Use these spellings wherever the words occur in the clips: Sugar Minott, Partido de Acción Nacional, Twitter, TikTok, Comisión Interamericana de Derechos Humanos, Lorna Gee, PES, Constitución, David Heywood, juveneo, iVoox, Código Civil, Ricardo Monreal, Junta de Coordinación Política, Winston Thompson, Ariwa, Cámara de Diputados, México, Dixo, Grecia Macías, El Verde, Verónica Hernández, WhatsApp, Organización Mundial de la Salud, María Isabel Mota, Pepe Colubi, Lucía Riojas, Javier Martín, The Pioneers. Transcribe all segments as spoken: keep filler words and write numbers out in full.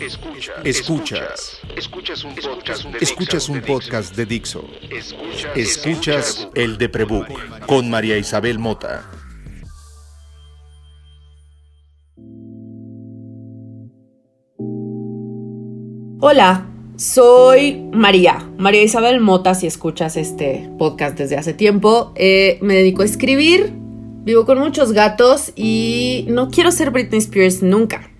Escuchas, escuchas, escuchas un podcast de, escuchas un podcast de Dixo. Escuchas, escuchas el Deprebook con María Isabel Mota. Hola, soy María, María Isabel Mota, si escuchas este podcast desde hace tiempo. Eh, me dedico a escribir, vivo con muchos gatos y no quiero ser Britney Spears nunca.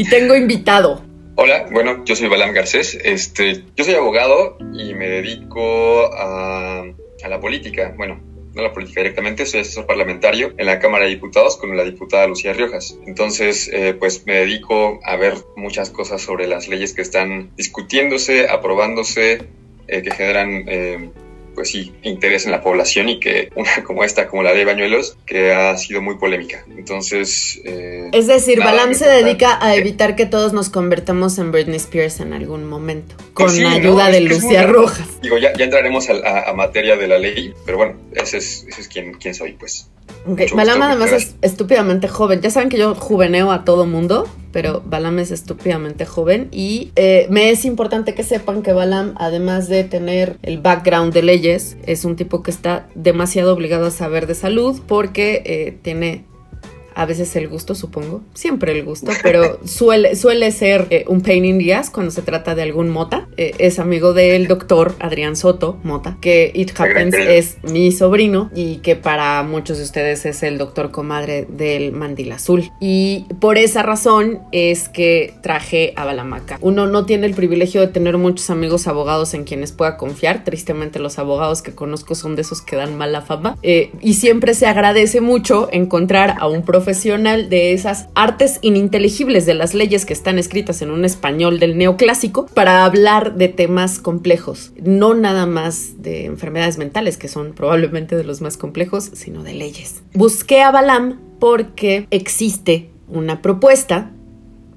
Y tengo invitado. Hola, bueno, yo soy Balam Garcés. Este, yo soy abogado y me dedico a, a la política. Bueno, no a la política directamente, soy asesor parlamentario en la Cámara de Diputados con la diputada Lucía Riojas. Entonces, eh, pues me dedico a ver muchas cosas sobre las leyes que están discutiéndose, aprobándose, eh, que generan, eh, pues sí, interés en la población, y que una como esta, como la de Bañuelos, que ha sido muy polémica. Entonces... Eh, es decir, Balam se dedica a evitar que todos nos convertamos en Britney Spears en algún momento, con pues sí, la ayuda no, de Lucía Rojas. Digo, ya, ya entraremos a, a, a materia de la ley, pero bueno, ese es, ese es quien, quien soy, pues. Okay. Balam además es estúpidamente joven. Ya saben que yo juveneo a todo mundo, pero Balam es estúpidamente joven. Y eh, me es importante que sepan que Balam, además de tener el background de leyes, es un tipo que está demasiado obligado a saber de salud, porque eh, tiene a veces el gusto, supongo, siempre el gusto, pero suele, suele ser eh, un pain in the ass cuando se trata de algún Mota. Eh, es amigo del doctor Adrián Soto Mota, que it happens es mi sobrino y que para muchos de ustedes es el doctor comadre del Mandil Azul. Y por esa razón es que traje a Balamaca. Uno no tiene el privilegio de tener muchos amigos abogados en quienes pueda confiar. Tristemente, los abogados que conozco son de esos que dan mala fama. Eh, y siempre se agradece mucho encontrar a un profesor profesional de esas artes ininteligibles de las leyes que están escritas en un español del neoclásico para hablar de temas complejos, no nada más de enfermedades mentales, que son probablemente de los más complejos, sino de leyes. Busqué a Balam porque existe una propuesta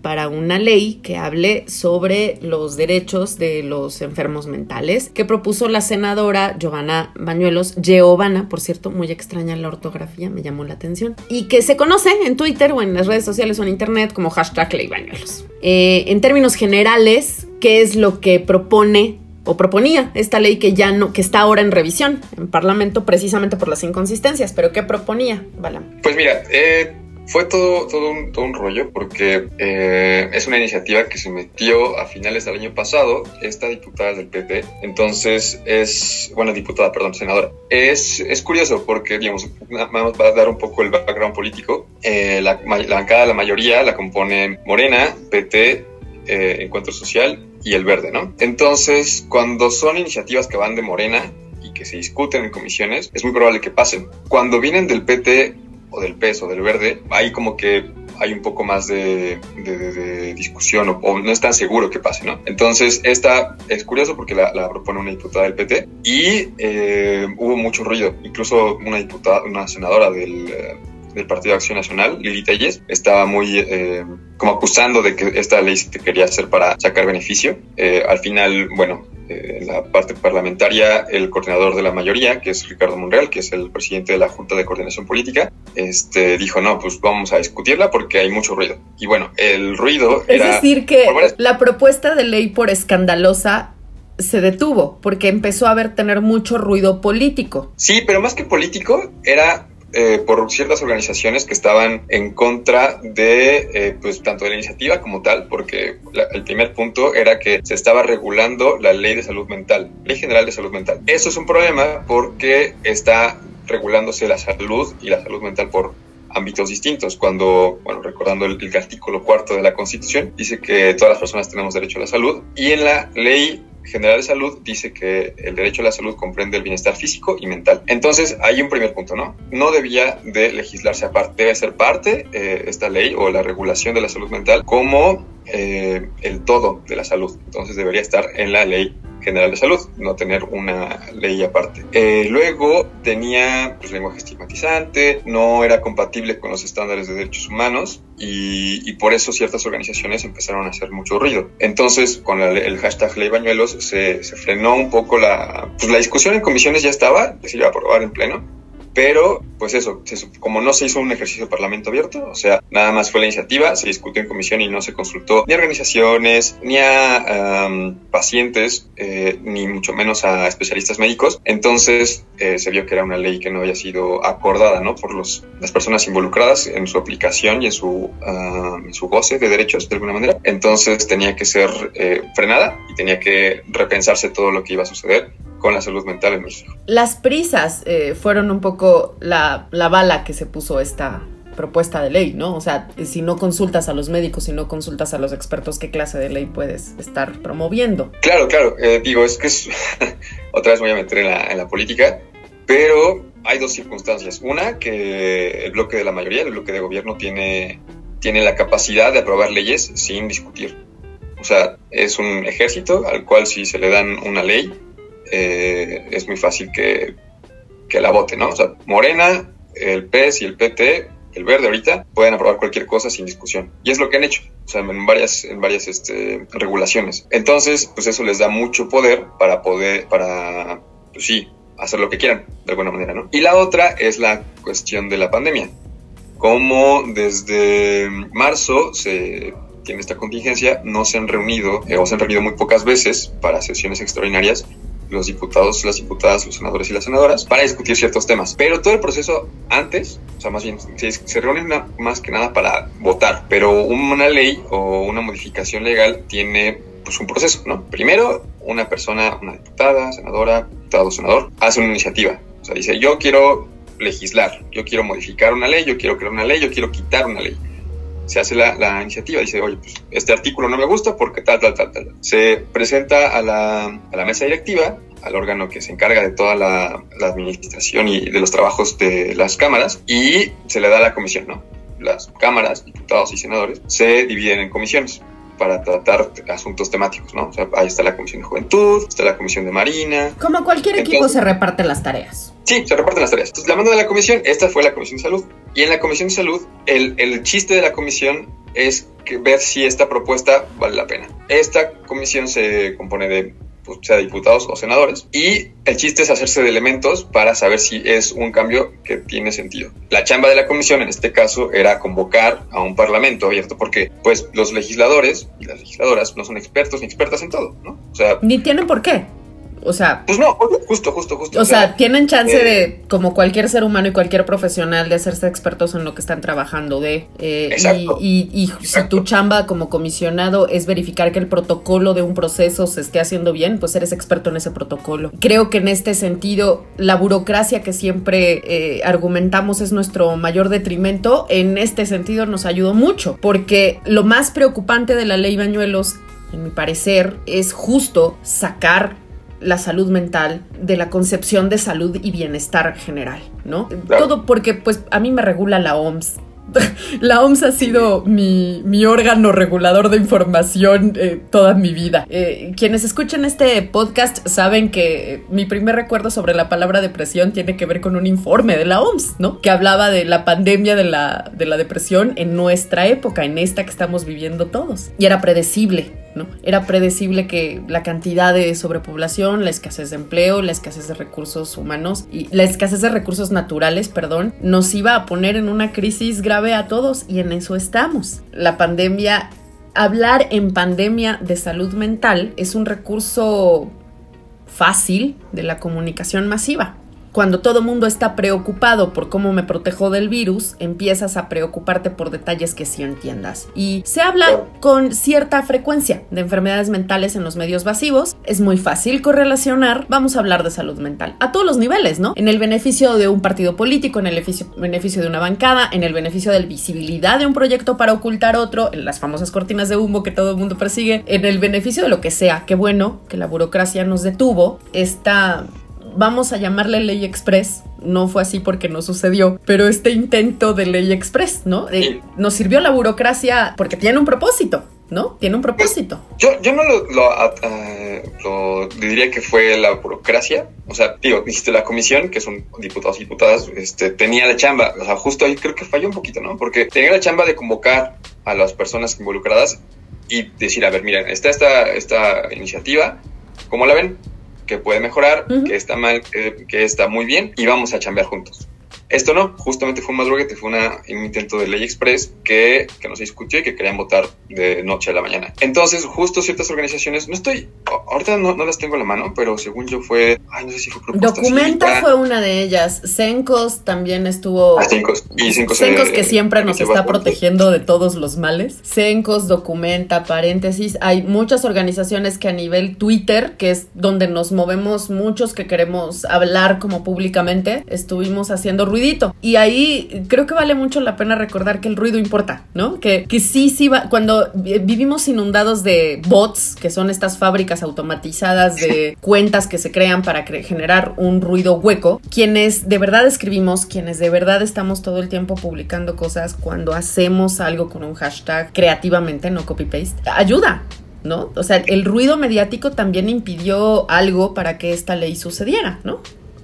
para una ley que hable sobre los derechos de los enfermos mentales, que propuso la senadora Giovanna Bañuelos, Giovanna, por cierto, muy extraña la ortografía, me llamó la atención, y que se conoce en Twitter o en las redes sociales o en internet como hashtag Ley Bañuelos. Eh, en términos generales, ¿qué es lo que propone o proponía esta ley que ya no, que está ahora en revisión en Parlamento precisamente por las inconsistencias? ¿Pero qué proponía, Balam? Pues mira, eh... Fue todo, todo, un, todo un rollo porque eh, es una iniciativa que se metió a finales del año pasado. Esta diputada es del P T, entonces es, bueno, diputada, perdón, senadora. Es, es curioso porque, digamos, vamos a dar un poco el background político. Eh, la, la bancada, la mayoría, la componen Morena, P T, eh, Encuentro Social y El Verde, ¿no? Entonces, cuando son iniciativas que van de Morena y que se discuten en comisiones, es muy probable que pasen. Cuando vienen del P T... o del P E S o del Verde, ahí como que hay un poco más de, de, de, de discusión o, o no es tan seguro que pase, ¿no? Entonces, esta es curioso porque la, la propone una diputada del P T y eh, hubo mucho ruido. Incluso una diputada, una senadora del, del Partido de Acción Nacional, Lili Tellez, estaba muy eh, como acusando de que esta ley se quería hacer para sacar beneficio. Eh, al final, bueno, en la parte parlamentaria, el coordinador de la mayoría, que es Ricardo Monreal, que es el presidente de la Junta de Coordinación Política, este, dijo, no, pues vamos a discutirla porque hay mucho ruido. Y bueno, el ruido es era... Es decir que varias... la propuesta de ley por escandalosa se detuvo porque empezó a haber tener mucho ruido político. Sí, pero más que político, era... Eh, por ciertas organizaciones que estaban en contra de eh, pues tanto de la iniciativa como tal, porque la, el primer punto era que se estaba regulando la ley de salud mental, ley general de salud mental. Eso es un problema porque está regulándose la salud y la salud mental por ámbitos distintos, cuando, bueno, recordando el, el artículo cuarto de la Constitución, dice que todas las personas tenemos derecho a la salud, y en la ley general de salud dice que el derecho a la salud comprende el bienestar físico y mental. Entonces, hay un primer punto, ¿no? No debía de legislarse aparte, debe ser parte eh, esta ley o la regulación de la salud mental como eh, el todo de la salud. Entonces, debería estar en la ley general de salud, no tener una ley aparte. Eh, luego tenía pues, lenguaje estigmatizante, no era compatible con los estándares de derechos humanos y, y por eso ciertas organizaciones empezaron a hacer mucho ruido. Entonces, con la, el hashtag Ley Bañuelos se, se frenó un poco la... Pues la discusión en comisiones ya estaba, se iba a aprobar en pleno, pero pues eso, como no se hizo un ejercicio de parlamento abierto, o sea, nada más fue la iniciativa, se discutió en comisión y no se consultó ni a organizaciones, ni a um, pacientes, eh, ni mucho menos a especialistas médicos. Entonces eh, se vio que era una ley que no había sido acordada, ¿no?, por los, las personas involucradas en su aplicación y en su, uh, en su goce de derechos de alguna manera. Entonces tenía que ser eh, frenada y tenía que repensarse todo lo que iba a suceder con la salud mental en México. Las prisas eh, fueron un poco la, la bala que se puso esta propuesta de ley, ¿no? O sea, si no consultas a los médicos, si no consultas a los expertos, ¿qué clase de ley puedes estar promoviendo? Claro, claro. Eh, digo, es que es... otra vez voy a meter en la, en la política, pero hay dos circunstancias. Una, que el bloque de la mayoría, el bloque de gobierno, tiene, tiene la capacidad de aprobar leyes sin discutir. O sea, es un ejército al cual, si se le dan una ley, Eh, es muy fácil que, que la vote, ¿no? O sea, Morena, el P E S y el P T, el Verde ahorita, pueden aprobar cualquier cosa sin discusión. Y es lo que han hecho, o sea, en varias, en varias este, regulaciones. Entonces, pues eso les da mucho poder para poder, para, pues sí, hacer lo que quieran, de alguna manera, ¿no? Y la otra es la cuestión de la pandemia. Como desde marzo se... tiene esta contingencia, no se han reunido, eh, o se han reunido muy pocas veces para sesiones extraordinarias los diputados, las diputadas, los senadores y las senadoras para discutir ciertos temas. Pero todo el proceso antes, o sea, más bien se, se reúnen una, más que nada para votar, pero una ley o una modificación legal tiene pues un proceso, ¿no? Primero, una persona, una diputada, senadora, diputado, senador, hace una iniciativa. O sea, dice, yo quiero legislar, yo quiero modificar una ley, yo quiero crear una ley, yo quiero quitar una ley. Se hace la, la iniciativa, dice, oye, pues este artículo no me gusta porque tal, tal, tal, tal. Se presenta a la, a la mesa directiva, al órgano que se encarga de toda la, la administración y de los trabajos de las cámaras, y se le da a la comisión, ¿no? Las cámaras, diputados y senadores se dividen en comisiones para tratar asuntos temáticos, ¿no? O sea, ahí está la Comisión de Juventud, está la Comisión de Marina. Como cualquier equipo. Entonces, se reparten las tareas. Sí, se reparten las tareas. Entonces, la mano de la comisión, esta fue la Comisión de Salud. Y en la Comisión de Salud, el, el chiste de la comisión es que ver si esta propuesta vale la pena. Esta comisión se compone de, pues, sea diputados o senadores, y el chiste es hacerse de elementos para saber si es un cambio que tiene sentido. La chamba de la comisión en este caso era convocar a un parlamento abierto, porque pues los legisladores y las legisladoras no son expertos ni expertas en todo, ¿no? O sea, ni tienen por qué. O sea, pues no, justo, justo, justo. O sea, tienen chance eh, de, como cualquier ser humano y cualquier profesional, de hacerse expertos en lo que están trabajando de. Eh, exacto, y y, y exacto. Si tu chamba como comisionado es verificar que el protocolo de un proceso se esté haciendo bien, pues eres experto en ese protocolo. Creo que en este sentido, la burocracia que siempre eh, argumentamos es nuestro mayor detrimento, en este sentido nos ayudó mucho, porque lo más preocupante de la ley Bañuelos, en mi parecer, es justo sacar la salud mental de la concepción de salud y bienestar general, ¿no? Claro. Todo porque, pues, a mí me regula la O M S. La O M S ha sido mi, mi órgano regulador de información eh, toda mi vida. Eh, quienes escuchan este podcast saben que mi primer recuerdo sobre la palabra depresión tiene que ver con un informe de la O M S, ¿no? Que hablaba de la pandemia de la, de la depresión en nuestra época, en esta que estamos viviendo todos. Y era predecible, ¿no? Era predecible que la cantidad de sobrepoblación, la escasez de empleo, la escasez de recursos humanos y la escasez de recursos naturales, perdón, nos iba a poner en una crisis grave a todos, y en eso estamos. La pandemia, hablar en pandemia de salud mental es un recurso fácil de la comunicación masiva. Cuando todo mundo está preocupado por cómo me protejo del virus, empiezas a preocuparte por detalles que sí entiendas. Y se habla con cierta frecuencia de enfermedades mentales en los medios masivos. Es muy fácil correlacionar. Vamos a hablar de salud mental a todos los niveles, ¿no? En el beneficio de un partido político, en el beneficio, beneficio de una bancada, en el beneficio de la visibilidad de un proyecto para ocultar otro, en las famosas cortinas de humo que todo el mundo persigue, en el beneficio de lo que sea. Qué bueno que la burocracia nos detuvo esta... Vamos a llamarle ley express, no fue así porque no sucedió, pero este intento de ley express, ¿no? Eh, nos sirvió la burocracia porque tiene un propósito, ¿no? Tiene un propósito. Yo, yo no lo, lo, uh, lo diría que fue la burocracia, o sea, digo, dijiste la comisión, que son diputados y diputadas, este, tenía la chamba, o sea, justo ahí creo que falló un poquito, ¿no? Porque tenía la chamba de convocar a las personas involucradas y decir, a ver, miren, está esta, esta iniciativa, ¿cómo la ven? Que puede mejorar, uh-huh. que está mal, que, que está muy bien, y vamos a chambear juntos. Esto no, justamente fue más roguete, fue una, un intento de ley express que, que no se discutió y que querían votar de noche a la mañana. Entonces, justo ciertas organizaciones, no estoy, ahorita no, no las tengo a la mano, pero según yo fue, ay, no sé si fue propuesta. Documenta cívica. Fue una de ellas, CENCOS también estuvo. Ah, CENCOS. Y CENCOS, CENCOS eh, que siempre eh, nos está protegiendo de todos los males. CENCOS, Documenta, paréntesis, hay muchas organizaciones que a nivel Twitter, que es donde nos movemos muchos que queremos hablar como públicamente, estuvimos haciendo ruido. Y ahí creo que vale mucho la pena recordar que el ruido importa, ¿no? Que, que sí, sí va. Cuando vivimos inundados de bots, que son estas fábricas automatizadas de cuentas que se crean para cre- generar un ruido hueco, quienes de verdad escribimos, quienes de verdad estamos todo el tiempo publicando cosas, cuando hacemos algo con un hashtag creativamente, no copy-paste, ayuda, ¿no? O sea, el ruido mediático también impidió algo para que esta ley sucediera, ¿no?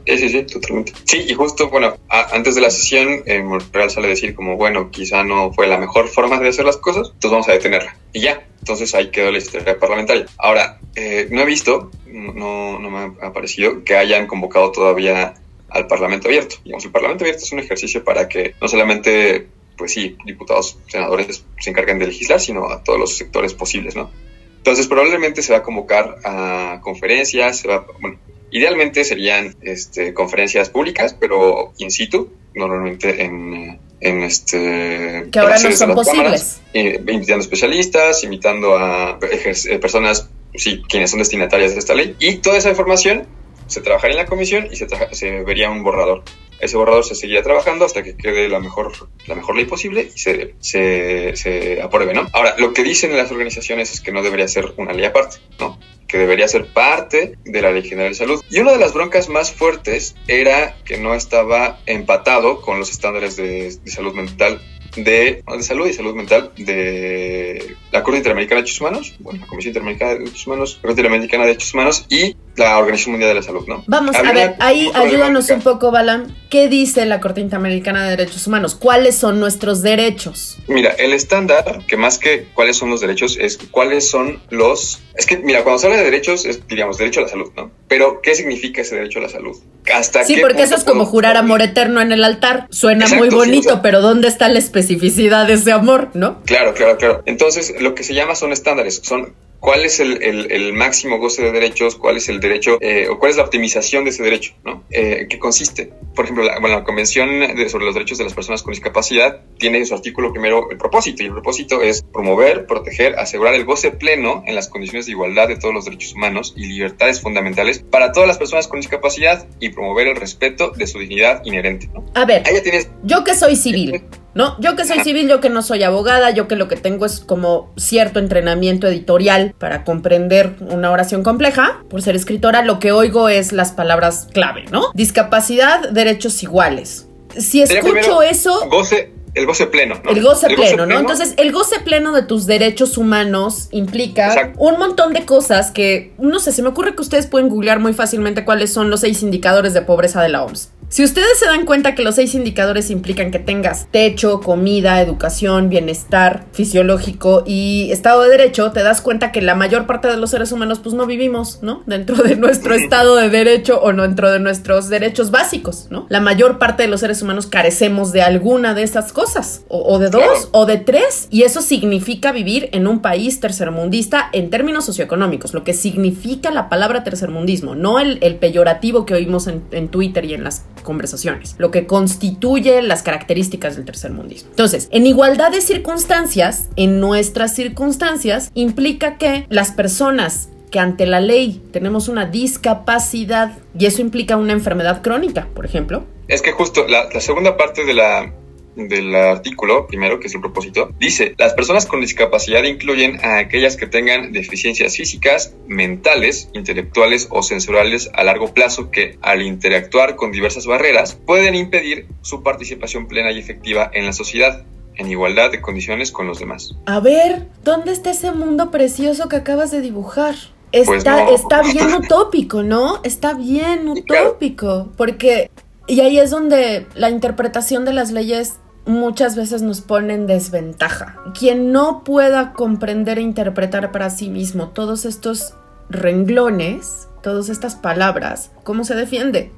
Sí, sí, sí, totalmente. Sí, y justo, bueno, a, antes de la sesión, eh, Monreal sale a decir como, bueno, quizá no fue la mejor forma de hacer las cosas, entonces vamos a detenerla. Y ya, entonces ahí quedó la historia parlamentaria. Ahora, eh, no he visto, no, no me ha parecido que hayan convocado todavía al Parlamento Abierto. Digamos, el Parlamento Abierto es un ejercicio para que no solamente, pues sí, diputados, senadores se encarguen de legislar, sino a todos los sectores posibles, ¿no? Entonces probablemente se va a convocar a conferencias, se va, bueno, idealmente serían este, conferencias públicas, pero in situ, normalmente en, en este... Que ahora no son posibles. Eh, invitando especialistas, invitando a ejer- personas, sí, quienes son destinatarias de esta ley. Y toda esa información se trabajaría en la comisión y se, tra- se vería un borrador. Ese borrador se seguirá trabajando hasta que quede la mejor, la mejor ley posible y se, se, se apruebe, ¿no? Ahora, lo que dicen las organizaciones es que no debería ser una ley aparte, ¿no? Que debería ser parte de la Ley General de Salud. Y una de las broncas más fuertes era que no estaba empatado con los estándares de, de salud mental, de, de salud y salud mental de la Corte Interamericana de Derechos Humanos, bueno, la Comisión Interamericana de Derechos Humanos, Corte Interamericana de Derechos Humanos y la Organización Mundial de la Salud, ¿no? Vamos, Había a ver, ahí ayúdanos un poco, Balam. ¿Qué dice la Corte Interamericana de Derechos Humanos? ¿Cuáles son nuestros derechos? Mira, el estándar, que más que cuáles son los derechos, es cuáles son los... Es que, mira, cuando se habla de derechos, es, diríamos, derecho a la salud, ¿no? Pero, ¿qué significa ese derecho a la salud? ¿Hasta sí, qué porque eso es como jurar amor eterno en el altar. Suena exacto, muy bonito, sí, o sea, pero ¿dónde está la especificidad de ese amor, no? Claro, claro, claro. Entonces, lo que se llama son estándares, son... ¿Cuál es el, el, el máximo goce de derechos? ¿Cuál es el derecho eh, o cuál es la optimización de ese derecho, ¿no? Eh, ¿Qué consiste? Por ejemplo, la, bueno, la Convención de, sobre los Derechos de las Personas con Discapacidad tiene en su artículo primero el propósito, y el propósito es promover, proteger, asegurar el goce pleno en las condiciones de igualdad de todos los derechos humanos y libertades fundamentales para todas las personas con discapacidad y promover el respeto de su dignidad inherente, ¿no? A ver, ahí ya tienes... yo que soy civil... No, yo que soy civil, yo que no soy abogada, yo que lo que tengo es como cierto entrenamiento editorial para comprender una oración compleja. Por ser escritora, lo que oigo es las palabras clave, ¿no? Discapacidad, derechos iguales. Si escucho eso... Goce, el goce pleno, ¿no? El goce, el pleno, goce pleno, ¿no? Entonces, el goce pleno de tus derechos humanos implica, exacto, un montón de cosas que, no sé, se me ocurre que ustedes pueden googlear muy fácilmente cuáles son los seis indicadores de pobreza de la O M S. Si ustedes se dan cuenta que los seis indicadores implican que tengas techo, comida, educación, bienestar fisiológico y estado de derecho, te das cuenta que la mayor parte de los seres humanos pues no vivimos, ¿no? Dentro de nuestro estado de derecho o dentro de nuestros derechos básicos, ¿no? La mayor parte de los seres humanos carecemos de alguna de esas cosas, o, o de dos, o de tres, y eso significa vivir en un país tercermundista en términos socioeconómicos, lo que significa la palabra tercermundismo, no el, el peyorativo que oímos en, en Twitter y en las conversaciones, lo que constituye las características del tercermundismo. Entonces, en igualdad de circunstancias, en nuestras circunstancias, implica que las personas que ante la ley tenemos una discapacidad, y eso implica una enfermedad crónica, por ejemplo. Es que justo la, la segunda parte de la... del artículo primero, que es el propósito, dice: las personas con discapacidad incluyen a aquellas que tengan deficiencias físicas, mentales, intelectuales o sensoriales a largo plazo que, al interactuar con diversas barreras, pueden impedir su participación plena y efectiva en la sociedad, en igualdad de condiciones con los demás. A ver, ¿dónde está ese mundo precioso que acabas de dibujar? Está, pues no. Está bien utópico, ¿no? Está bien utópico, porque... Y ahí es donde la interpretación de las leyes muchas veces nos pone en desventaja. Quien no pueda comprender e interpretar para sí mismo todos estos renglones, todas estas palabras, ¿cómo se defiende?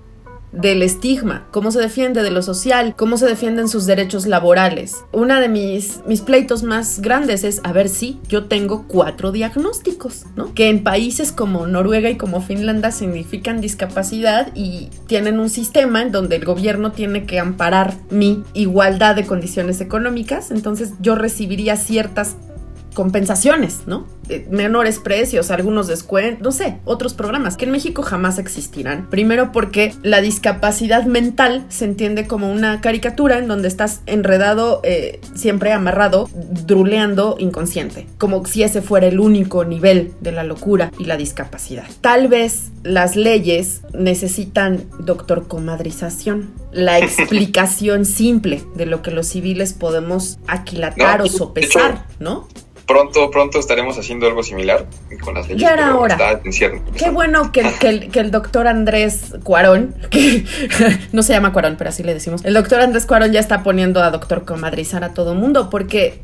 del estigma, cómo se defiende de lo social, cómo se defienden sus derechos laborales. Una de mis, mis pleitos más grandes es, a ver, sí, yo tengo cuatro diagnósticos, ¿no? Que en países como Noruega y como Finlandia significan discapacidad y tienen un sistema en donde el gobierno tiene que amparar mi igualdad de condiciones económicas, entonces yo recibiría ciertas compensaciones, ¿no? Eh, menores precios, algunos descuentos, no sé, otros programas que en México jamás existirán. Primero porque la discapacidad mental se entiende como una caricatura en donde estás enredado, eh, siempre amarrado, druleando inconsciente, como si ese fuera el único nivel de la locura y la discapacidad. Tal vez las leyes necesitan doctor comadrización, la explicación simple de lo que los civiles podemos aquilatar no, o sopesar, ¿no? Pronto, pronto estaremos haciendo algo similar con las leyes. Ya era hora. Qué bueno que, que, el, que el doctor Andrés Cuarón, que no se llama Cuarón, pero así le decimos, el doctor Andrés Cuarón ya está poniendo a doctor comadrizar a todo mundo, porque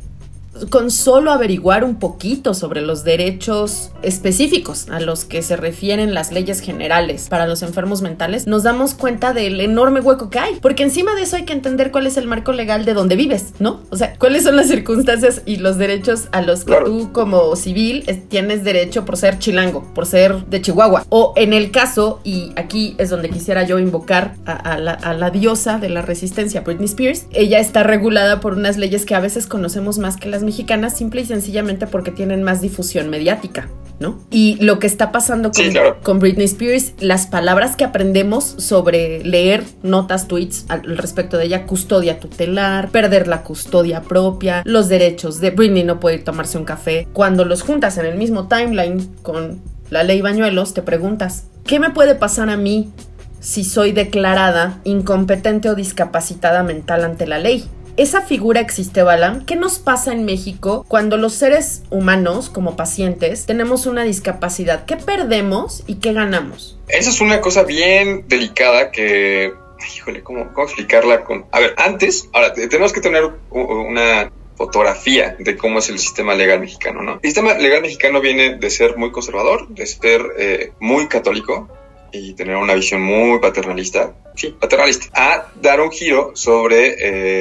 con solo averiguar un poquito sobre los derechos específicos a los que se refieren las leyes generales para los enfermos mentales, nos damos cuenta del enorme hueco que hay, porque encima de eso hay que entender cuál es el marco legal de donde vives, ¿no? O sea, cuáles son las circunstancias y los derechos a los que claro. tú como civil tienes derecho por ser chilango, por ser de Chihuahua, o en el caso, y aquí es donde quisiera yo invocar a, a, la, a la diosa de la resistencia, Britney Spears. Ella está regulada por unas leyes que a veces conocemos más que las mexicanas, simple y sencillamente porque tienen más difusión mediática, ¿no? Y lo que está pasando con, sí, claro. con Britney Spears, las palabras que aprendemos sobre leer notas, tweets al respecto de ella, custodia tutelar, perder la custodia propia, los derechos de Britney no puede tomarse un café. Cuando los juntas en el mismo timeline con la ley Bañuelos, te preguntas, ¿qué me puede pasar a mí si soy declarada incompetente o discapacitada mental ante la ley? Esa figura existe, Balam. ¿Qué nos pasa en México cuando los seres humanos, como pacientes, tenemos una discapacidad? ¿Qué perdemos y qué ganamos? Esa es una cosa bien delicada que... Híjole, ¿cómo, cómo explicarla? Con... A ver, antes... Ahora, tenemos que tener una fotografía de cómo es el sistema legal mexicano, ¿no? El sistema legal mexicano viene de ser muy conservador, de ser eh, muy católico, y tener una visión muy paternalista, sí, paternalista, a dar un giro sobre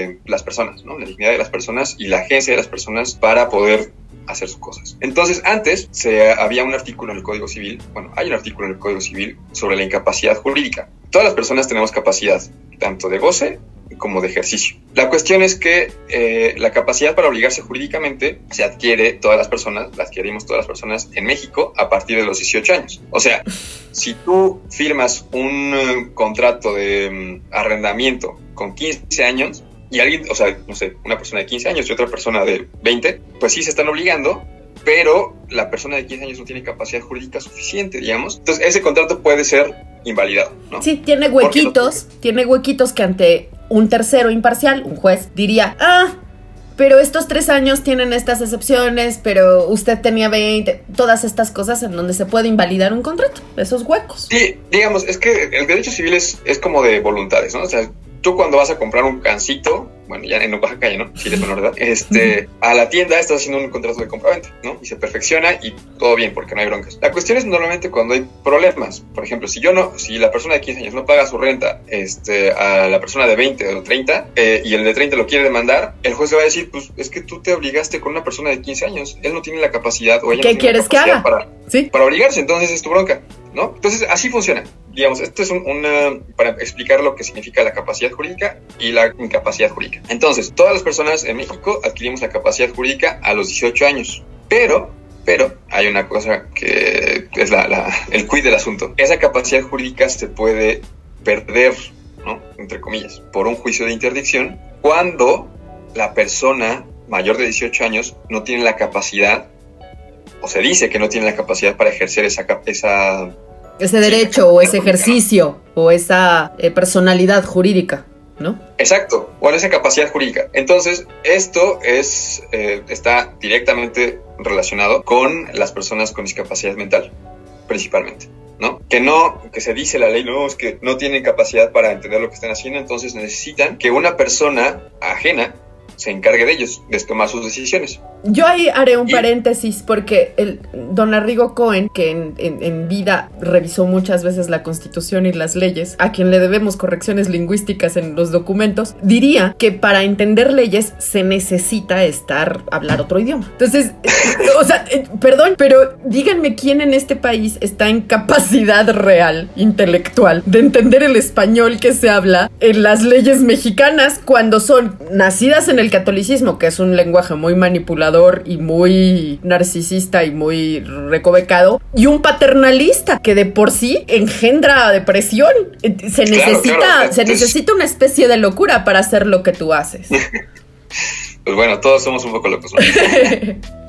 eh, las personas, ¿no? La dignidad de las personas y la agencia de las personas para poder hacer sus cosas. Entonces, antes se, había un artículo en el Código Civil, bueno, hay un artículo en el Código Civil sobre la incapacidad jurídica. Todas las personas tenemos capacidad, tanto de goce como de ejercicio. La cuestión es que eh, la capacidad para obligarse jurídicamente se adquiere todas las personas, la adquirimos todas las personas en México a partir de los dieciocho años. O sea, si tú firmas un eh, contrato de mm, arrendamiento con quince años y alguien, o sea, no sé, una persona de quince años y otra persona de veinte, pues sí se están obligando, pero la persona de quince años no tiene capacidad jurídica suficiente, digamos. Entonces, ese contrato puede ser invalidado, ¿no? Sí, tiene huequitos, no... tiene huequitos que ante un tercero imparcial, un juez, diría, ah, pero estos tres años tienen estas excepciones, pero usted tenía veinte, todas estas cosas en donde se puede invalidar un contrato, esos huecos. Sí, digamos, es que el derecho civil es, es como de voluntades, ¿no? O sea, tú cuando vas a comprar un cancito, bueno, ya en Oaxaca ya no, si eres menor de edad, este, a la tienda estás haciendo un contrato de compra-venta, ¿no? Y se perfecciona y todo bien porque no hay broncas. La cuestión es normalmente cuando hay problemas. Por ejemplo, si yo no, si la persona de quince años no paga su renta, este, a la persona de veinte o treinta, eh, y el de treinta lo quiere demandar, el juez le va a decir, pues es que tú te obligaste con una persona de quince años, él no tiene la capacidad o ella no tiene la capacidad para, ¿sí? para obligarse, entonces es tu bronca, ¿no? Entonces así funciona. Digamos, esto es un, una... para explicar lo que significa la capacidad jurídica y la incapacidad jurídica. Entonces, todas las personas en México adquirimos la capacidad jurídica a los dieciocho años. Pero, pero, hay una cosa que es la, la, el quid del asunto. Esa capacidad jurídica se puede perder, ¿no? Entre comillas, por un juicio de interdicción cuando la persona mayor de dieciocho años no tiene la capacidad, o se dice que no tiene la capacidad para ejercer esa esa ese derecho, sí, o ese ejercicio, ¿no? O esa eh, personalidad jurídica, ¿no? Exacto, o esa capacidad jurídica. Entonces, esto es eh, está directamente relacionado con las personas con discapacidad mental, principalmente, ¿no? Que no, que se dice la ley, no, es que no tienen capacidad para entender lo que están haciendo, entonces necesitan que una persona ajena se encargue de ellos, de tomar sus decisiones. Yo ahí haré un y... paréntesis porque el don Arrigo Cohen, que en, en, en vida revisó muchas veces la Constitución y las leyes, a quien le debemos correcciones lingüísticas en los documentos, diría que para entender leyes se necesita estar, hablar otro idioma. Entonces, o sea, perdón, pero díganme quién en este país está en capacidad real, intelectual, de entender el español que se habla en las leyes mexicanas cuando son nacidas en el catolicismo, que es un lenguaje muy manipulador y muy narcisista y muy recovecado, y un paternalista que de por sí engendra depresión. Se necesita, claro, claro. Entonces, se necesita una especie de locura para hacer lo que tú haces. Pues bueno, todos somos un poco locos, ¿no?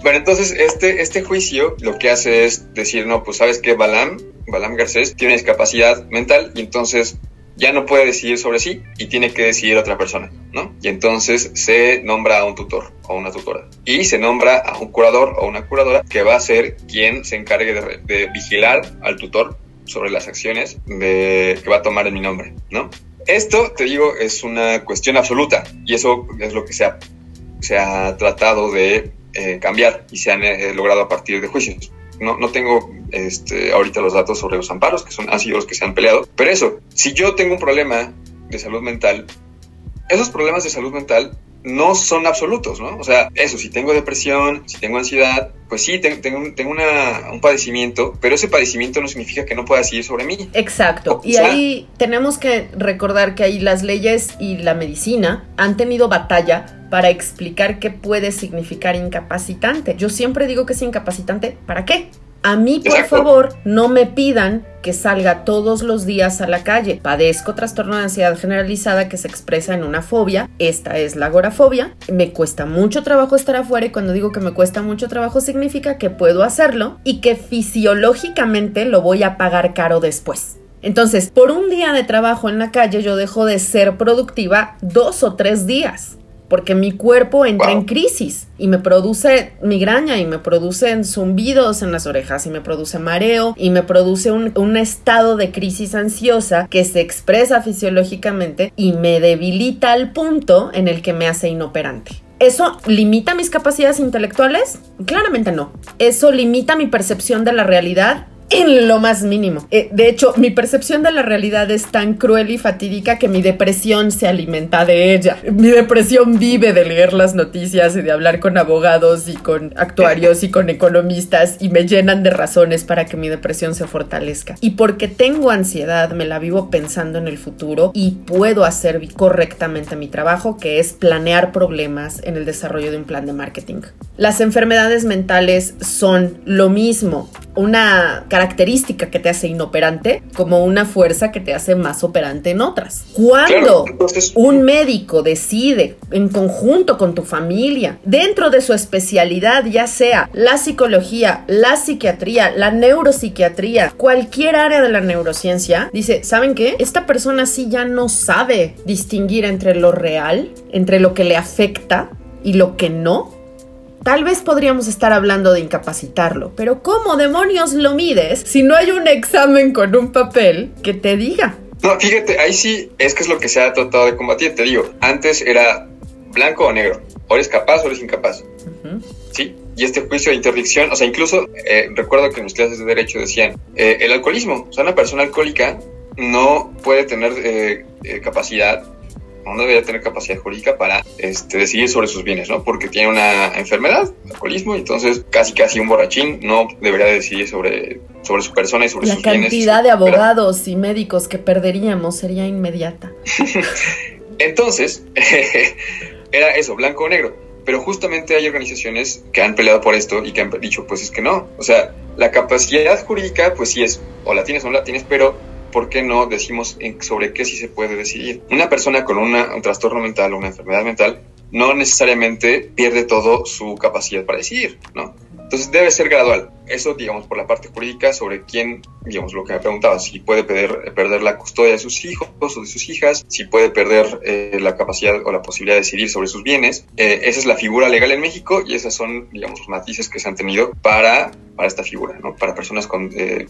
Bueno, entonces este, este juicio lo que hace es decir, no, pues sabes que Balam, Balam Garcés tiene discapacidad mental y entonces ya no puede decidir sobre sí y tiene que decidir a otra persona, ¿no? Y entonces se nombra a un tutor o una tutora y se nombra a un curador o una curadora que va a ser quien se encargue de, de vigilar al tutor sobre las acciones de, que va a tomar en mi nombre, ¿no? Esto, te digo, es una cuestión absoluta y eso es lo que se ha, se ha tratado de eh, cambiar y se han eh, logrado a partir de juicios. No, no tengo este, ahorita los datos sobre los amparos, que son, han sido los que se han peleado, pero eso, si yo tengo un problema de salud mental, esos problemas de salud mental no son absolutos, ¿no? O sea, eso, si tengo depresión, si tengo ansiedad, pues sí, tengo, tengo, tengo una, un padecimiento, pero ese padecimiento no significa que no pueda decidir sobre mí. Exacto, y ahí tenemos que recordar que ahí las leyes y la medicina han tenido batalla para explicar qué puede significar incapacitante. Yo siempre digo que es incapacitante, ¿para qué? A mí, por Exacto. favor, no me pidan que salga todos los días a la calle. Padezco trastorno de ansiedad generalizada que se expresa en una fobia. Esta es la agorafobia. Me cuesta mucho trabajo estar afuera y cuando digo que me cuesta mucho trabajo significa que puedo hacerlo y que fisiológicamente lo voy a pagar caro después. Entonces, por un día de trabajo en la calle yo dejo de ser productiva dos o tres días. Porque mi cuerpo entra wow. en crisis y me produce migraña y me producen zumbidos en las orejas y me produce mareo y me produce un, un estado de crisis ansiosa que se expresa fisiológicamente y me debilita al punto en el que me hace inoperante. ¿Eso limita mis capacidades intelectuales? Claramente no. ¿Eso limita mi percepción de la realidad? En lo más mínimo. Eh, de hecho, mi percepción de la realidad es tan cruel y fatídica que mi depresión se alimenta de ella. Mi depresión vive de leer las noticias y de hablar con abogados y con actuarios y con economistas y me llenan de razones para que mi depresión se fortalezca. Y porque tengo ansiedad, me la vivo pensando en el futuro y puedo hacer correctamente mi trabajo, que es planear problemas en el desarrollo de un plan de marketing. Las enfermedades mentales son lo mismo. Una característica que te hace inoperante como una fuerza que te hace más operante en otras. Cuando claro, entonces... un médico decide en conjunto con tu familia, dentro de su especialidad, ya sea la psicología, la psiquiatría, la neuropsiquiatría, cualquier área de la neurociencia, dice, ¿saben qué? Esta persona sí ya no sabe distinguir entre lo real, entre lo que le afecta y lo que no. Tal vez podríamos estar hablando de incapacitarlo, pero ¿cómo demonios lo mides si no hay un examen con un papel que te diga? No, fíjate, ahí sí es que es lo que se ha tratado de combatir. Te digo, antes era blanco o negro, o eres capaz o eres incapaz. Uh-huh. Sí, y este juicio de interdicción, o sea, incluso eh, recuerdo que en mis clases de derecho decían eh, el alcoholismo, o sea, una persona alcohólica no puede tener eh, eh, capacidad. No debería tener capacidad jurídica para este, decidir sobre sus bienes, ¿no? Porque tiene una enfermedad, alcoholismo, entonces casi casi un borrachín no debería decidir sobre, sobre su persona y sobre sus bienes. La cantidad de abogados y médicos que perderíamos sería inmediata. Entonces, era eso, blanco o negro. Pero justamente hay organizaciones que han peleado por esto y que han dicho, pues es que no. O sea, la capacidad jurídica, pues sí es, o la tienes o no la tienes, pero... ¿por qué no decimos sobre qué sí se puede decidir? Una persona con una, un trastorno mental o una enfermedad mental no necesariamente pierde todo su capacidad para decidir, ¿no? Entonces debe ser gradual. Eso, digamos, por la parte jurídica sobre quién, digamos, lo que me preguntaba, si puede perder, perder la custodia de sus hijos o de sus hijas, si puede perder eh, la capacidad o la posibilidad de decidir sobre sus bienes. Eh, esa es la figura legal en México y esas son, digamos, los matices que se han tenido para, para esta figura, ¿no? Para personas con... Eh,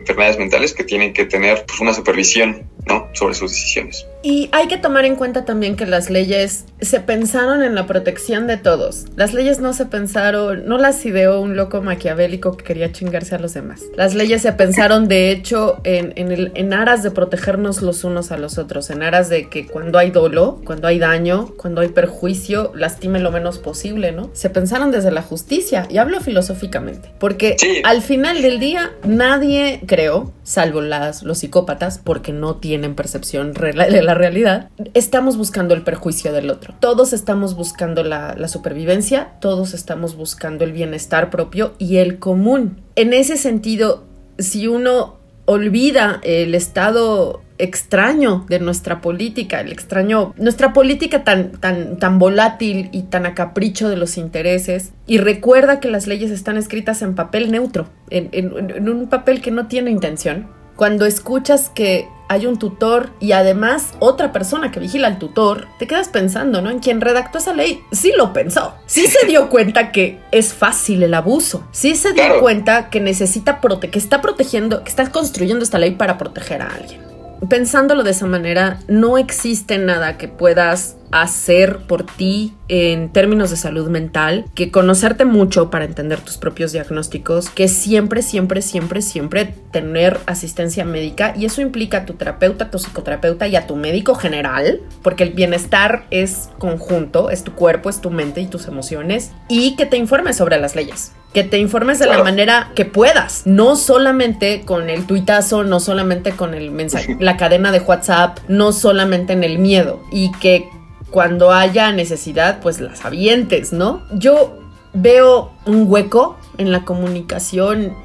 enfermedades mentales que tienen que tener pues, una supervisión, ¿no?, sobre sus decisiones. Y hay que tomar en cuenta también que las leyes se pensaron en la protección de todos. Las leyes no se pensaron, no las ideó un loco maquiavélico que quería chingarse a los demás. Las leyes se pensaron, de hecho, en, en, el, en aras de protegernos los unos a los otros, en aras de que cuando hay dolo, cuando hay daño, cuando hay perjuicio, lastime lo menos posible, ¿no? Se pensaron desde la justicia, y hablo filosóficamente, porque sí. Al final del día nadie, creo, salvo las, los psicópatas, porque no tienen percepción real de la realidad, estamos buscando el perjuicio del otro. Todos estamos buscando la, la supervivencia, todos estamos buscando el bienestar propio y el común. En ese sentido, si uno olvida el estado extraño de nuestra política, el extraño, nuestra política tan, tan, tan volátil y tan a capricho de los intereses, y recuerda que las leyes están escritas en papel neutro, en, en, en un papel que no tiene intención. Cuando escuchas que hay un tutor y además otra persona que vigila al tutor, te quedas pensando, ¿no? En quien redactó esa ley, sí lo pensó, sí se dio cuenta que es fácil el abuso, sí se dio claro. cuenta que necesita prote- que está protegiendo, que está construyendo esta ley para proteger a alguien. Pensándolo de esa manera, no existe nada que puedas hacer por ti en términos de salud mental, que conocerte mucho para entender tus propios diagnósticos, que siempre, siempre, siempre, siempre tener asistencia médica, y eso implica a tu terapeuta, a tu psicoterapeuta y a tu médico general, porque el bienestar es conjunto, es tu cuerpo, es tu mente y tus emociones, y que te informes sobre las leyes, que te informes de la manera que puedas, no solamente con el tuitazo, no solamente con el mensaje, la cadena de WhatsApp, no solamente en el miedo, y que cuando haya necesidad, pues las avientes, ¿no? Yo veo un hueco en la comunicación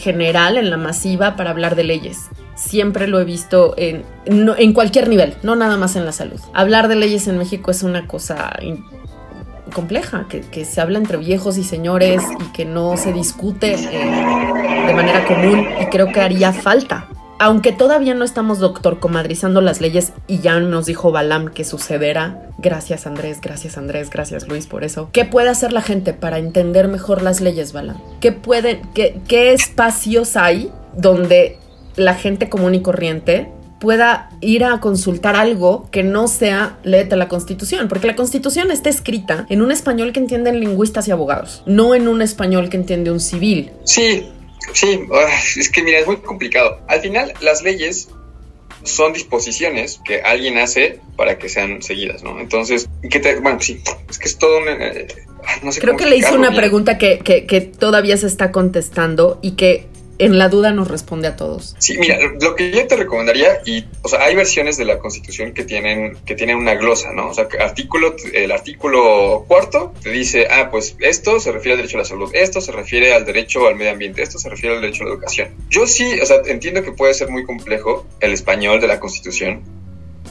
general, en la masiva, para hablar de leyes. Siempre lo he visto en, no, en cualquier nivel, no nada más en la salud. Hablar de leyes en México es una cosa in- compleja, que, que se habla entre viejos y señores y que no se discute eh, de manera común, y creo que haría falta. Aunque todavía no estamos doctor comadrizando las leyes, y ya nos dijo Balam que sucederá. Gracias Andrés, gracias Andrés, gracias Luis por eso. ¿Qué puede hacer la gente para entender mejor las leyes, Balam? ¿Qué puede, qué, qué espacios hay donde la gente común y corriente pueda ir a consultar algo que no sea léete la Constitución? Porque la Constitución está escrita en un español que entienden lingüistas y abogados, no en un español que entiende un civil. Sí. Sí, es que mira, es muy complicado. Al final, las leyes son disposiciones que alguien hace para que sean seguidas, ¿no? Entonces, ¿qué te...? Bueno, sí, es que es todo un... Eh, no sé Creo que le hice una bien. pregunta que, que, que todavía se está contestando y que en la duda nos responde a todos. Sí, mira, lo que yo te recomendaría, y, o sea, hay versiones de la Constitución que tienen, que tienen una glosa, ¿no? O sea, artículo, el artículo cuarto te dice, ah, pues esto se refiere al derecho a la salud, esto se refiere al derecho al medio ambiente, esto se refiere al derecho a la educación. Yo sí, o sea, entiendo que puede ser muy complejo el español de la Constitución,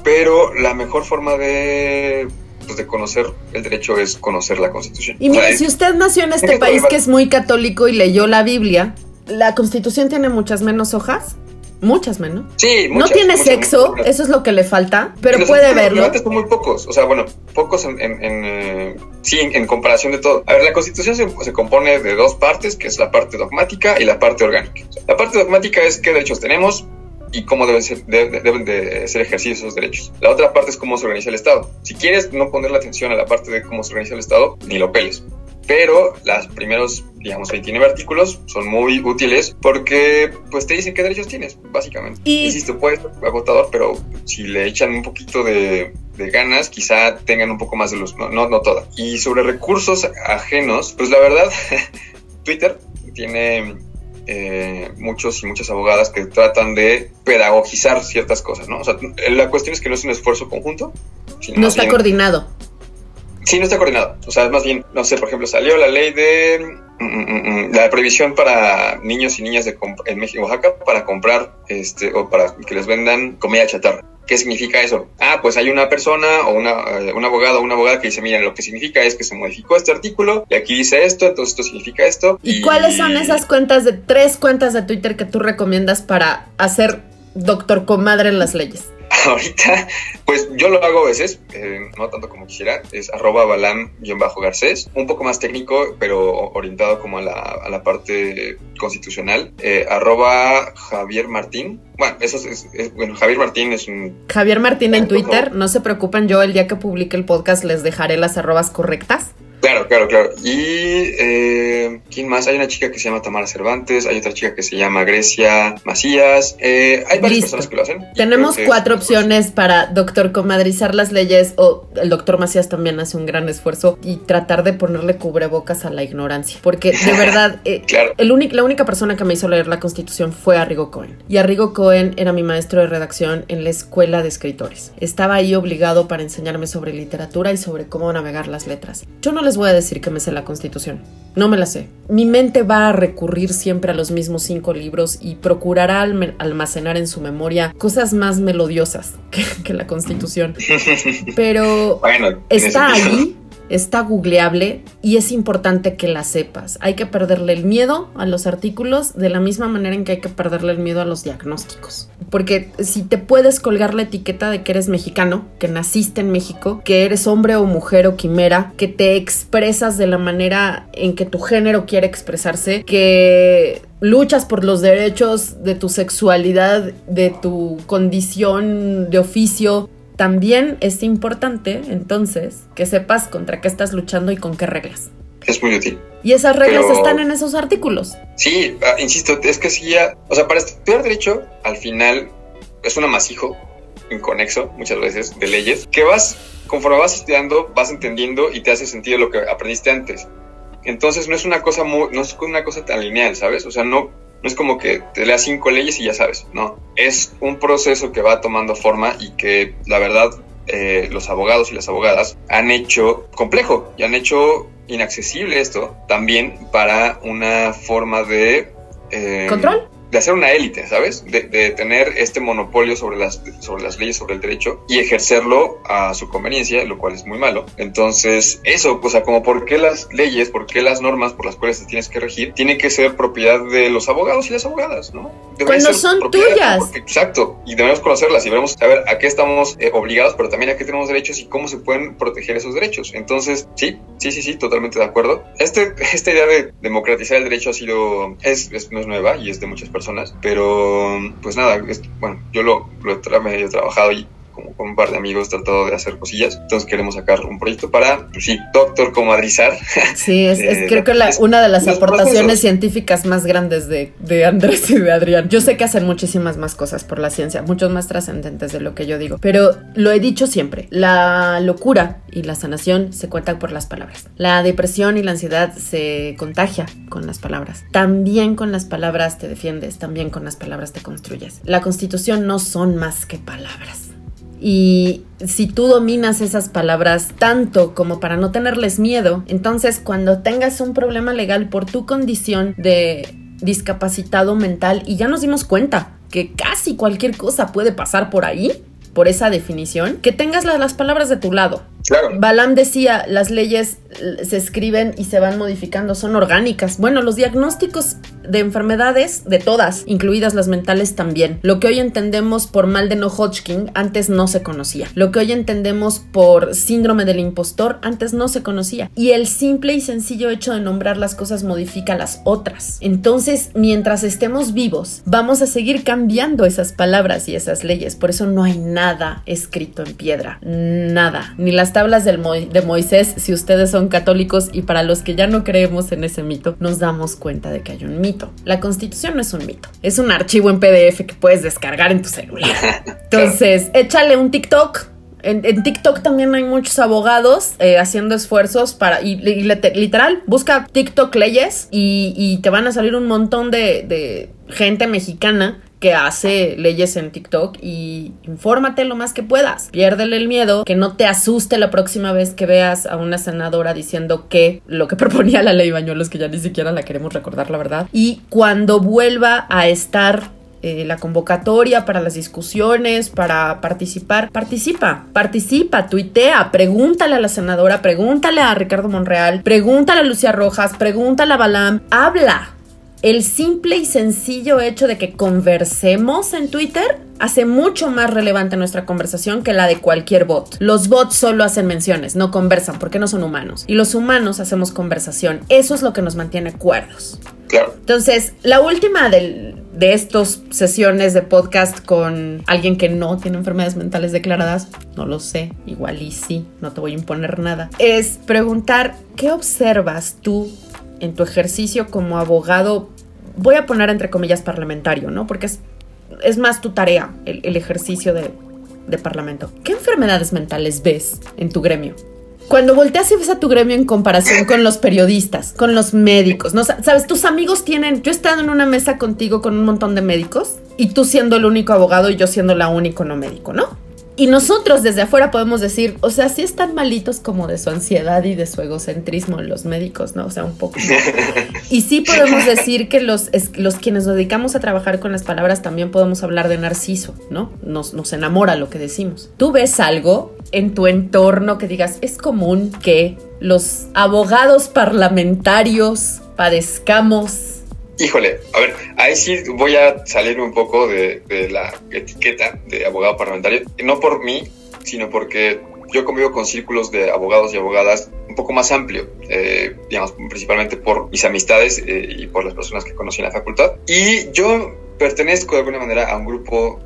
pero la mejor forma de... pues de conocer el derecho es conocer la Constitución. Y mire, o sea, si usted nació en este país que es muy católico y leyó la Biblia... La Constitución tiene muchas menos hojas, muchas menos. Sí, muchas. No tiene muchas, sexo, muchas, muchas. Eso es lo que le falta, pero los puede verlo. Los debates son muy pocos, o sea, bueno, pocos en, en, en eh, sí, en, en comparación de todo. A ver, la Constitución se, se compone de dos partes, que es la parte dogmática y la parte orgánica. O sea, la parte dogmática es qué derechos tenemos y cómo deben, ser, de, de, deben de ser ejercidos esos derechos. La otra parte es cómo se organiza el Estado. Si quieres no poner la atención a la parte de cómo se organiza el Estado, ni lo peles. Pero los primeros, digamos, veintinueve artículos son muy útiles porque pues te dicen qué derechos tienes, básicamente. Y insisto, puede ser agotador, pero si le echan un poquito de, de ganas, quizá tengan un poco más de luz, no, no, no toda. Y sobre recursos ajenos, pues la verdad, Twitter tiene eh, muchos y muchas abogadas que tratan de pedagogizar ciertas cosas, ¿no? O sea, la cuestión es que no es un esfuerzo conjunto. Sino no está bien coordinado. Sí, no está coordinado. O sea, más bien, no sé, por ejemplo, salió la ley de mm, mm, la previsión para niños y niñas de comp- en México, Oaxaca, para comprar este o para que les vendan comida chatarra. ¿Qué significa eso? Ah, pues hay una persona o una, eh, un abogado o una abogada que dice, miren, lo que significa es que se modificó este artículo y aquí dice esto, entonces esto significa esto. ¿Y, y... cuáles son esas cuentas de tres cuentas de Twitter que tú recomiendas para hacer doctor comadre en las leyes? ahorita, pues yo lo hago a veces, eh, no tanto como quisiera, es arroba balam-garcés, un poco más técnico, pero orientado como a la, a la parte constitucional, eh, arroba Javier Martín, bueno, eso es, es, es, bueno, Javier Martín es un... Javier Martín en Twitter, no se preocupen, yo el día que publique el podcast les dejaré las arrobas correctas. Claro, claro, claro. Y eh, ¿quién más? Hay una chica que se llama Tamara Cervantes, hay otra chica que se llama Grecia Macías. Eh, hay varias Listo. personas que lo hacen. Tenemos cuatro opciones pues, para doctor comadrizar las leyes, o el doctor Macías también hace un gran esfuerzo, y tratar de ponerle cubrebocas a la ignorancia. Porque de verdad, eh, claro. el único, la única persona que me hizo leer la Constitución fue Arrigo Cohen. Y Arrigo Cohen era mi maestro de redacción en la escuela de escritores. Estaba ahí obligado para enseñarme sobre literatura y sobre cómo navegar las letras. Yo no les voy a decir que me sé la Constitución, no me la sé. Mi mente va a recurrir siempre a los mismos cinco libros y procurará almacenar en su memoria cosas más melodiosas que, que la Constitución, pero bueno, está ahí, está googleable y es importante que la sepas. Hay que perderle el miedo a los artículos de la misma manera en que hay que perderle el miedo a los diagnósticos. Porque si te puedes colgar la etiqueta de que eres mexicano, que naciste en México, que eres hombre o mujer o quimera, que te expresas de la manera en que tu género quiere expresarse, que luchas por los derechos de tu sexualidad, de tu condición de oficio, también es importante, entonces, que sepas contra qué estás luchando y con qué reglas. Es muy útil. Y esas reglas Pero... están en esos artículos. Sí, insisto, es que sí, ya, o sea, para estudiar derecho, al final, es un amasijo inconexo, muchas veces, de leyes, que vas, conforme vas estudiando, vas entendiendo y te hace sentido lo que aprendiste antes. Entonces, no es una cosa muy, no es una cosa tan lineal, ¿sabes? O sea, no... No es como que te leas cinco leyes y ya sabes, no. Es un proceso que va tomando forma y que, la verdad, eh, los abogados y las abogadas han hecho complejo y han hecho inaccesible esto también para una forma de... Eh, ¿Control? De hacer una élite, ¿sabes? De, de tener este monopolio sobre las, sobre las leyes, sobre el derecho y ejercerlo a su conveniencia, lo cual es muy malo. Entonces, eso, o sea, como por qué las leyes, por qué las normas por las cuales te tienes que regir, tienen que ser propiedad de los abogados y las abogadas, ¿no? Deben Cuando son tuyas. Porque, exacto, y debemos conocerlas y debemos saber a qué estamos eh, obligados, pero también a qué tenemos derechos y cómo se pueden proteger esos derechos. Entonces, sí, sí, sí, sí, totalmente de acuerdo. Este, esta idea de democratizar el derecho ha sido, es, es, no es nueva y es de muchas personas. personas, pero pues nada, es, bueno, yo lo, lo he, tra- he trabajado y como con un par de amigos he tratado de hacer cosillas, entonces queremos sacar un proyecto para, pues sí, doctor comadrizar. Sí, es, es eh, creo que la, es, una de las aportaciones procesos. científicas más grandes de, de Andrés y de Adrián. Yo sé que hacen muchísimas más cosas por la ciencia, muchos más trascendentes de lo que yo digo, pero lo he dicho siempre, la locura y la sanación se cuentan por las palabras. La depresión y la ansiedad se contagia con las palabras. También con las palabras te defiendes, también con las palabras te construyes. La Constitución no son más que palabras. Y si tú dominas esas palabras tanto como para no tenerles miedo, entonces cuando tengas un problema legal por tu condición de discapacitado mental, y ya nos dimos cuenta que casi cualquier cosa puede pasar por ahí, por esa definición, que tengas las, las palabras de tu lado. Claro. Balam decía, las leyes se escriben y se van modificando, son orgánicas. Bueno, los diagnósticos de enfermedades, de todas, incluidas las mentales también. Lo que hoy entendemos por mal de No-Hodgkin, antes no se conocía. Lo que hoy entendemos por síndrome del impostor, antes no se conocía. Y el simple y sencillo hecho de nombrar las cosas modifica las otras. Entonces, mientras estemos vivos, vamos a seguir cambiando esas palabras y esas leyes. Por eso no hay nada escrito en piedra. Nada. Ni las tablas del Mo- de Moisés, si ustedes son católicos, y para los que ya no creemos en ese mito, nos damos cuenta de que hay un mito. La Constitución no es un mito, es un archivo en P D F que puedes descargar en tu celular. Entonces, échale un TikTok. En, en TikTok también hay muchos abogados eh, haciendo esfuerzos para... Y, y literal, busca TikTok leyes y, y te van a salir un montón de, de gente mexicana que hace leyes en TikTok, y infórmate lo más que puedas. Piérdele el miedo, que no te asuste la próxima vez que veas a una senadora diciendo que lo que proponía la ley Bañuelos, que ya ni siquiera la queremos recordar, la verdad. Y cuando vuelva a estar... Eh, la convocatoria para las discusiones, para participar, participa, participa, tuitea, pregúntale a la senadora, pregúntale a Ricardo Monreal, pregúntale a Lucía Riojas, pregúntale a Balam, habla, el simple y sencillo hecho de que conversemos en Twitter hace mucho más relevante nuestra conversación que la de cualquier bot. Los bots solo hacen menciones, no conversan, porque no son humanos. Y los humanos hacemos conversación. Eso es lo que nos mantiene cuerdos. Claro. Entonces, la última del... de estas sesiones de podcast con alguien que no tiene enfermedades mentales declaradas, no lo sé, igual y sí, no te voy a imponer nada, es preguntar qué observas tú en tu ejercicio como abogado, voy a poner entre comillas parlamentario, ¿no? Porque es, es más tu tarea, el, el ejercicio de, de parlamento. ¿Qué enfermedades mentales ves en tu gremio? Cuando volteas y ves a tu gremio en comparación con los periodistas, con los médicos, ¿no? Sabes, tus amigos tienen... Yo he estado en una mesa contigo con un montón de médicos y tú siendo el único abogado y yo siendo la única no médico, ¿no? Y nosotros desde afuera podemos decir, o sea, sí están malitos como de su ansiedad y de su egocentrismo en los médicos, ¿no? O sea, un poco. Y sí podemos decir que los, los quienes nos dedicamos a trabajar con las palabras también podemos hablar de narciso, ¿no? Nos, nos enamora lo que decimos. ¿Tú ves algo en tu entorno que digas, es común que los abogados parlamentarios padezcamos? Híjole, a ver, ahí sí voy a salir un poco de, de la etiqueta de abogado parlamentario, no por mí, sino porque yo convivo con círculos de abogados y abogadas un poco más amplio, eh, digamos, principalmente por mis amistades eh, y por las personas que conocí en la facultad. Y yo pertenezco de alguna manera a un grupo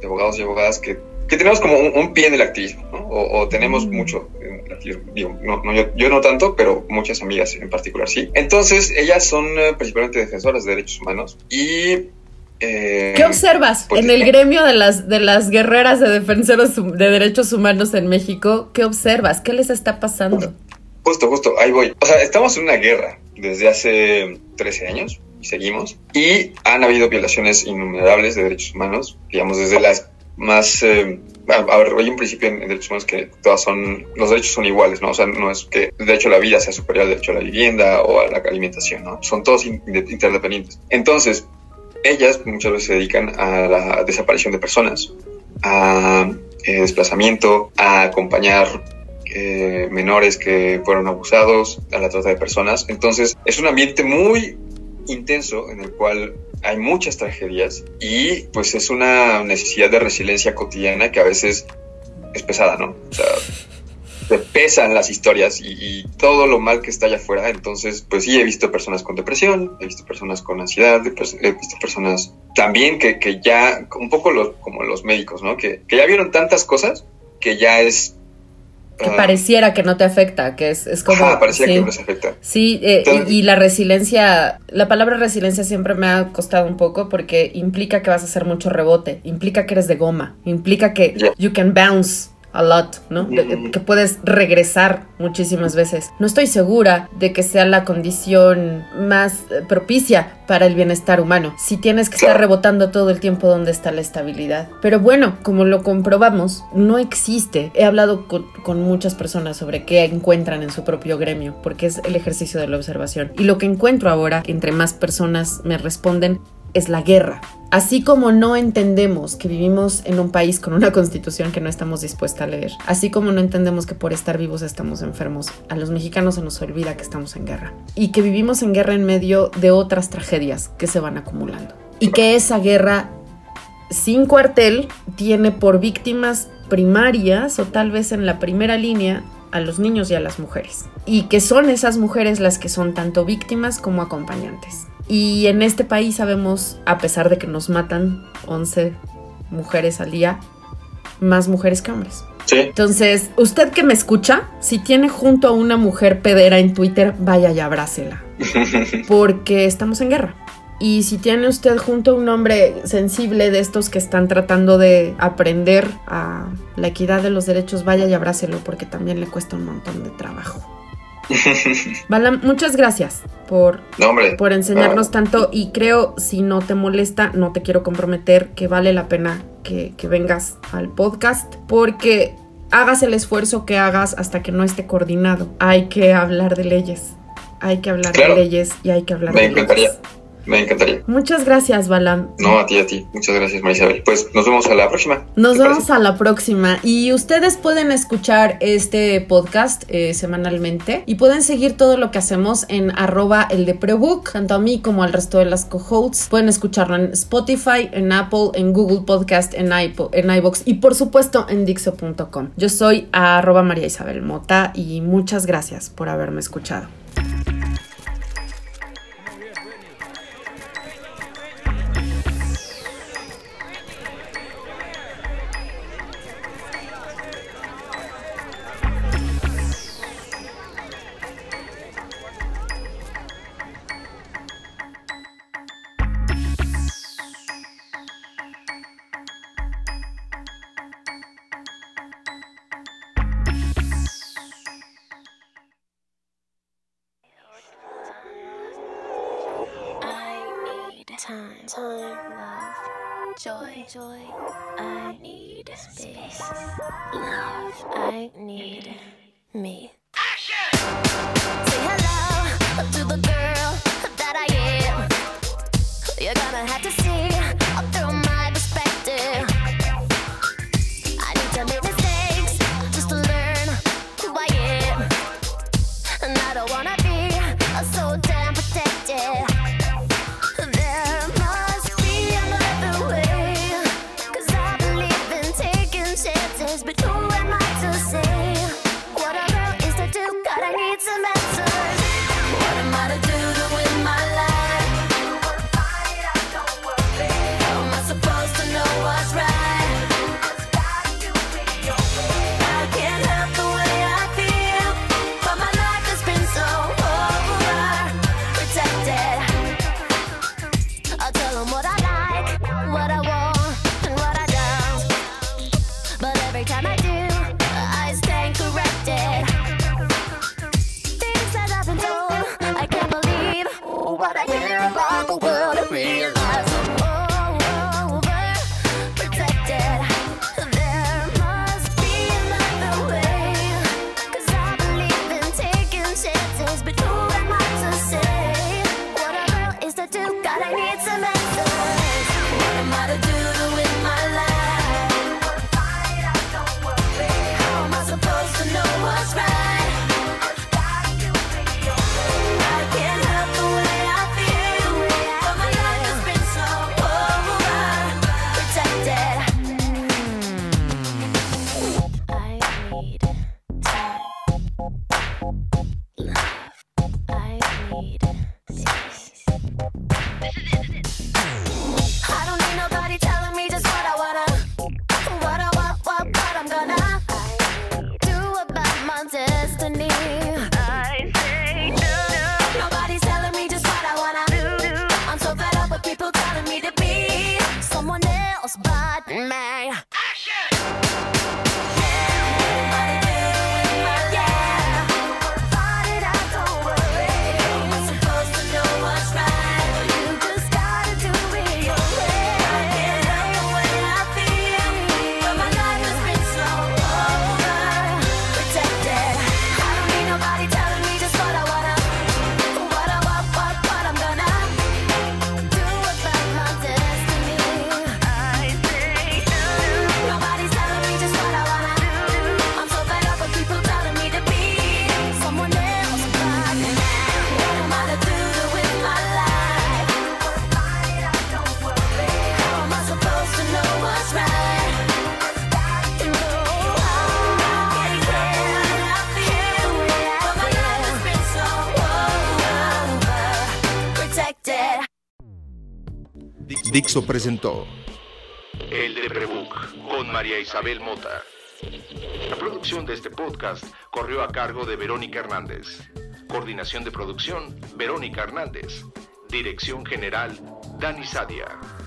de abogados y abogadas que que tenemos como un, un pie en el activismo, ¿no? O, o tenemos mucho en el activismo. Digo, no, no, yo, yo no tanto, pero muchas amigas en particular sí. Entonces, ellas son eh, principalmente defensoras de derechos humanos y... Eh, ¿Qué observas pues, en el gremio de las, de las guerreras de defensoras de derechos humanos en México? ¿Qué observas? ¿Qué les está pasando? Justo, justo, ahí voy. O sea, estamos en una guerra desde hace trece años y seguimos. Y han habido violaciones innumerables de derechos humanos, digamos, desde las... más, eh, a, a ver, hay un principio en, en derechos humanos que todas son, los derechos son iguales, ¿no? O sea, no es que el derecho a la vida sea superior al derecho a la vivienda o a la alimentación, ¿no? Son todos in, interdependientes. Entonces, ellas muchas veces se dedican a la desaparición de personas, a eh, desplazamiento, a acompañar eh, menores que fueron abusados, a la trata de personas. Entonces, es un ambiente muy intenso en el cual hay muchas tragedias y pues es una necesidad de resiliencia cotidiana que a veces es pesada, ¿no? O sea, te pesan las historias y, y todo lo mal que está allá afuera. Entonces, pues sí, he visto personas con depresión, he visto personas con ansiedad, he visto personas también que, que ya, un poco los, como los médicos, ¿no? Que, que ya vieron tantas cosas que ya es... Que ah. pareciera que no te afecta, que es, es como... Ah, pareciera sí, que no les afecta. Sí, eh, Entonces, y, y la resiliencia, la palabra resiliencia siempre me ha costado un poco porque implica que vas a hacer mucho rebote, implica que eres de goma, implica que yeah. you can bounce a lot, ¿no? Mm-hmm. Que puedes regresar muchísimas veces. No estoy segura de que sea la condición más propicia para el bienestar humano. Si tienes que estar rebotando todo el tiempo, ¿dónde está la estabilidad? Pero bueno, como lo comprobamos, no existe. He hablado con, con muchas personas sobre qué encuentran en su propio gremio, porque es el ejercicio de la observación. Y lo que encuentro ahora, entre más personas me responden, es la guerra. Así como no entendemos que vivimos en un país con una constitución que no estamos dispuestos a leer, así como no entendemos que por estar vivos estamos enfermos, a los mexicanos se nos olvida que estamos en guerra y que vivimos en guerra en medio de otras tragedias que se van acumulando y que esa guerra sin cuartel tiene por víctimas primarias o tal vez en la primera línea a los niños y a las mujeres y que son esas mujeres las que son tanto víctimas como acompañantes. Y en este país sabemos, a pesar de que nos matan once mujeres al día, más mujeres que hombres. Sí. Entonces, usted que me escucha, si tiene junto a una mujer pedera en Twitter, vaya y abrácela, porque estamos en guerra. Y si tiene usted junto a un hombre sensible de estos que están tratando de aprender a la equidad de los derechos, vaya y abrácelo, porque también le cuesta un montón de trabajo. Balam, muchas gracias por, no, por enseñarnos no. tanto y creo, si no te molesta, no te quiero comprometer, que vale la pena que, que vengas al podcast porque hagas el esfuerzo que hagas hasta que no esté coordinado. Hay que hablar de leyes, hay que hablar claro. de leyes y hay que hablar Me de encantaría. leyes. Me encantaría. Muchas gracias, Balam. No, a ti, a ti. Muchas gracias, María Isabel. Pues nos vemos a la próxima. Nos vemos parece? a la próxima. Y ustedes pueden escuchar este podcast eh, semanalmente y pueden seguir todo lo que hacemos en arroba el Deprebook, tanto a mí como al resto de las co-hosts. Pueden escucharlo en Spotify, en Apple, en Google Podcast, en, iPod, en iVoox y por supuesto en Dixo punto com. Yo soy arroba María Isabel Mota y muchas gracias por haberme escuchado. Time, time, love, joy, joy, I need space, love, I need me. Action! Say hello to the girl that I am. You're gonna have to see through my perspective. I need to make mistakes just to learn who I am. And I don't wanna be so damn protected. Dixo presentó El Deprebook con María Isabel Mota. La producción de este podcast corrió a cargo de Verónica Hernández. Coordinación de producción, Verónica Hernández. Dirección general, Dani Sadia.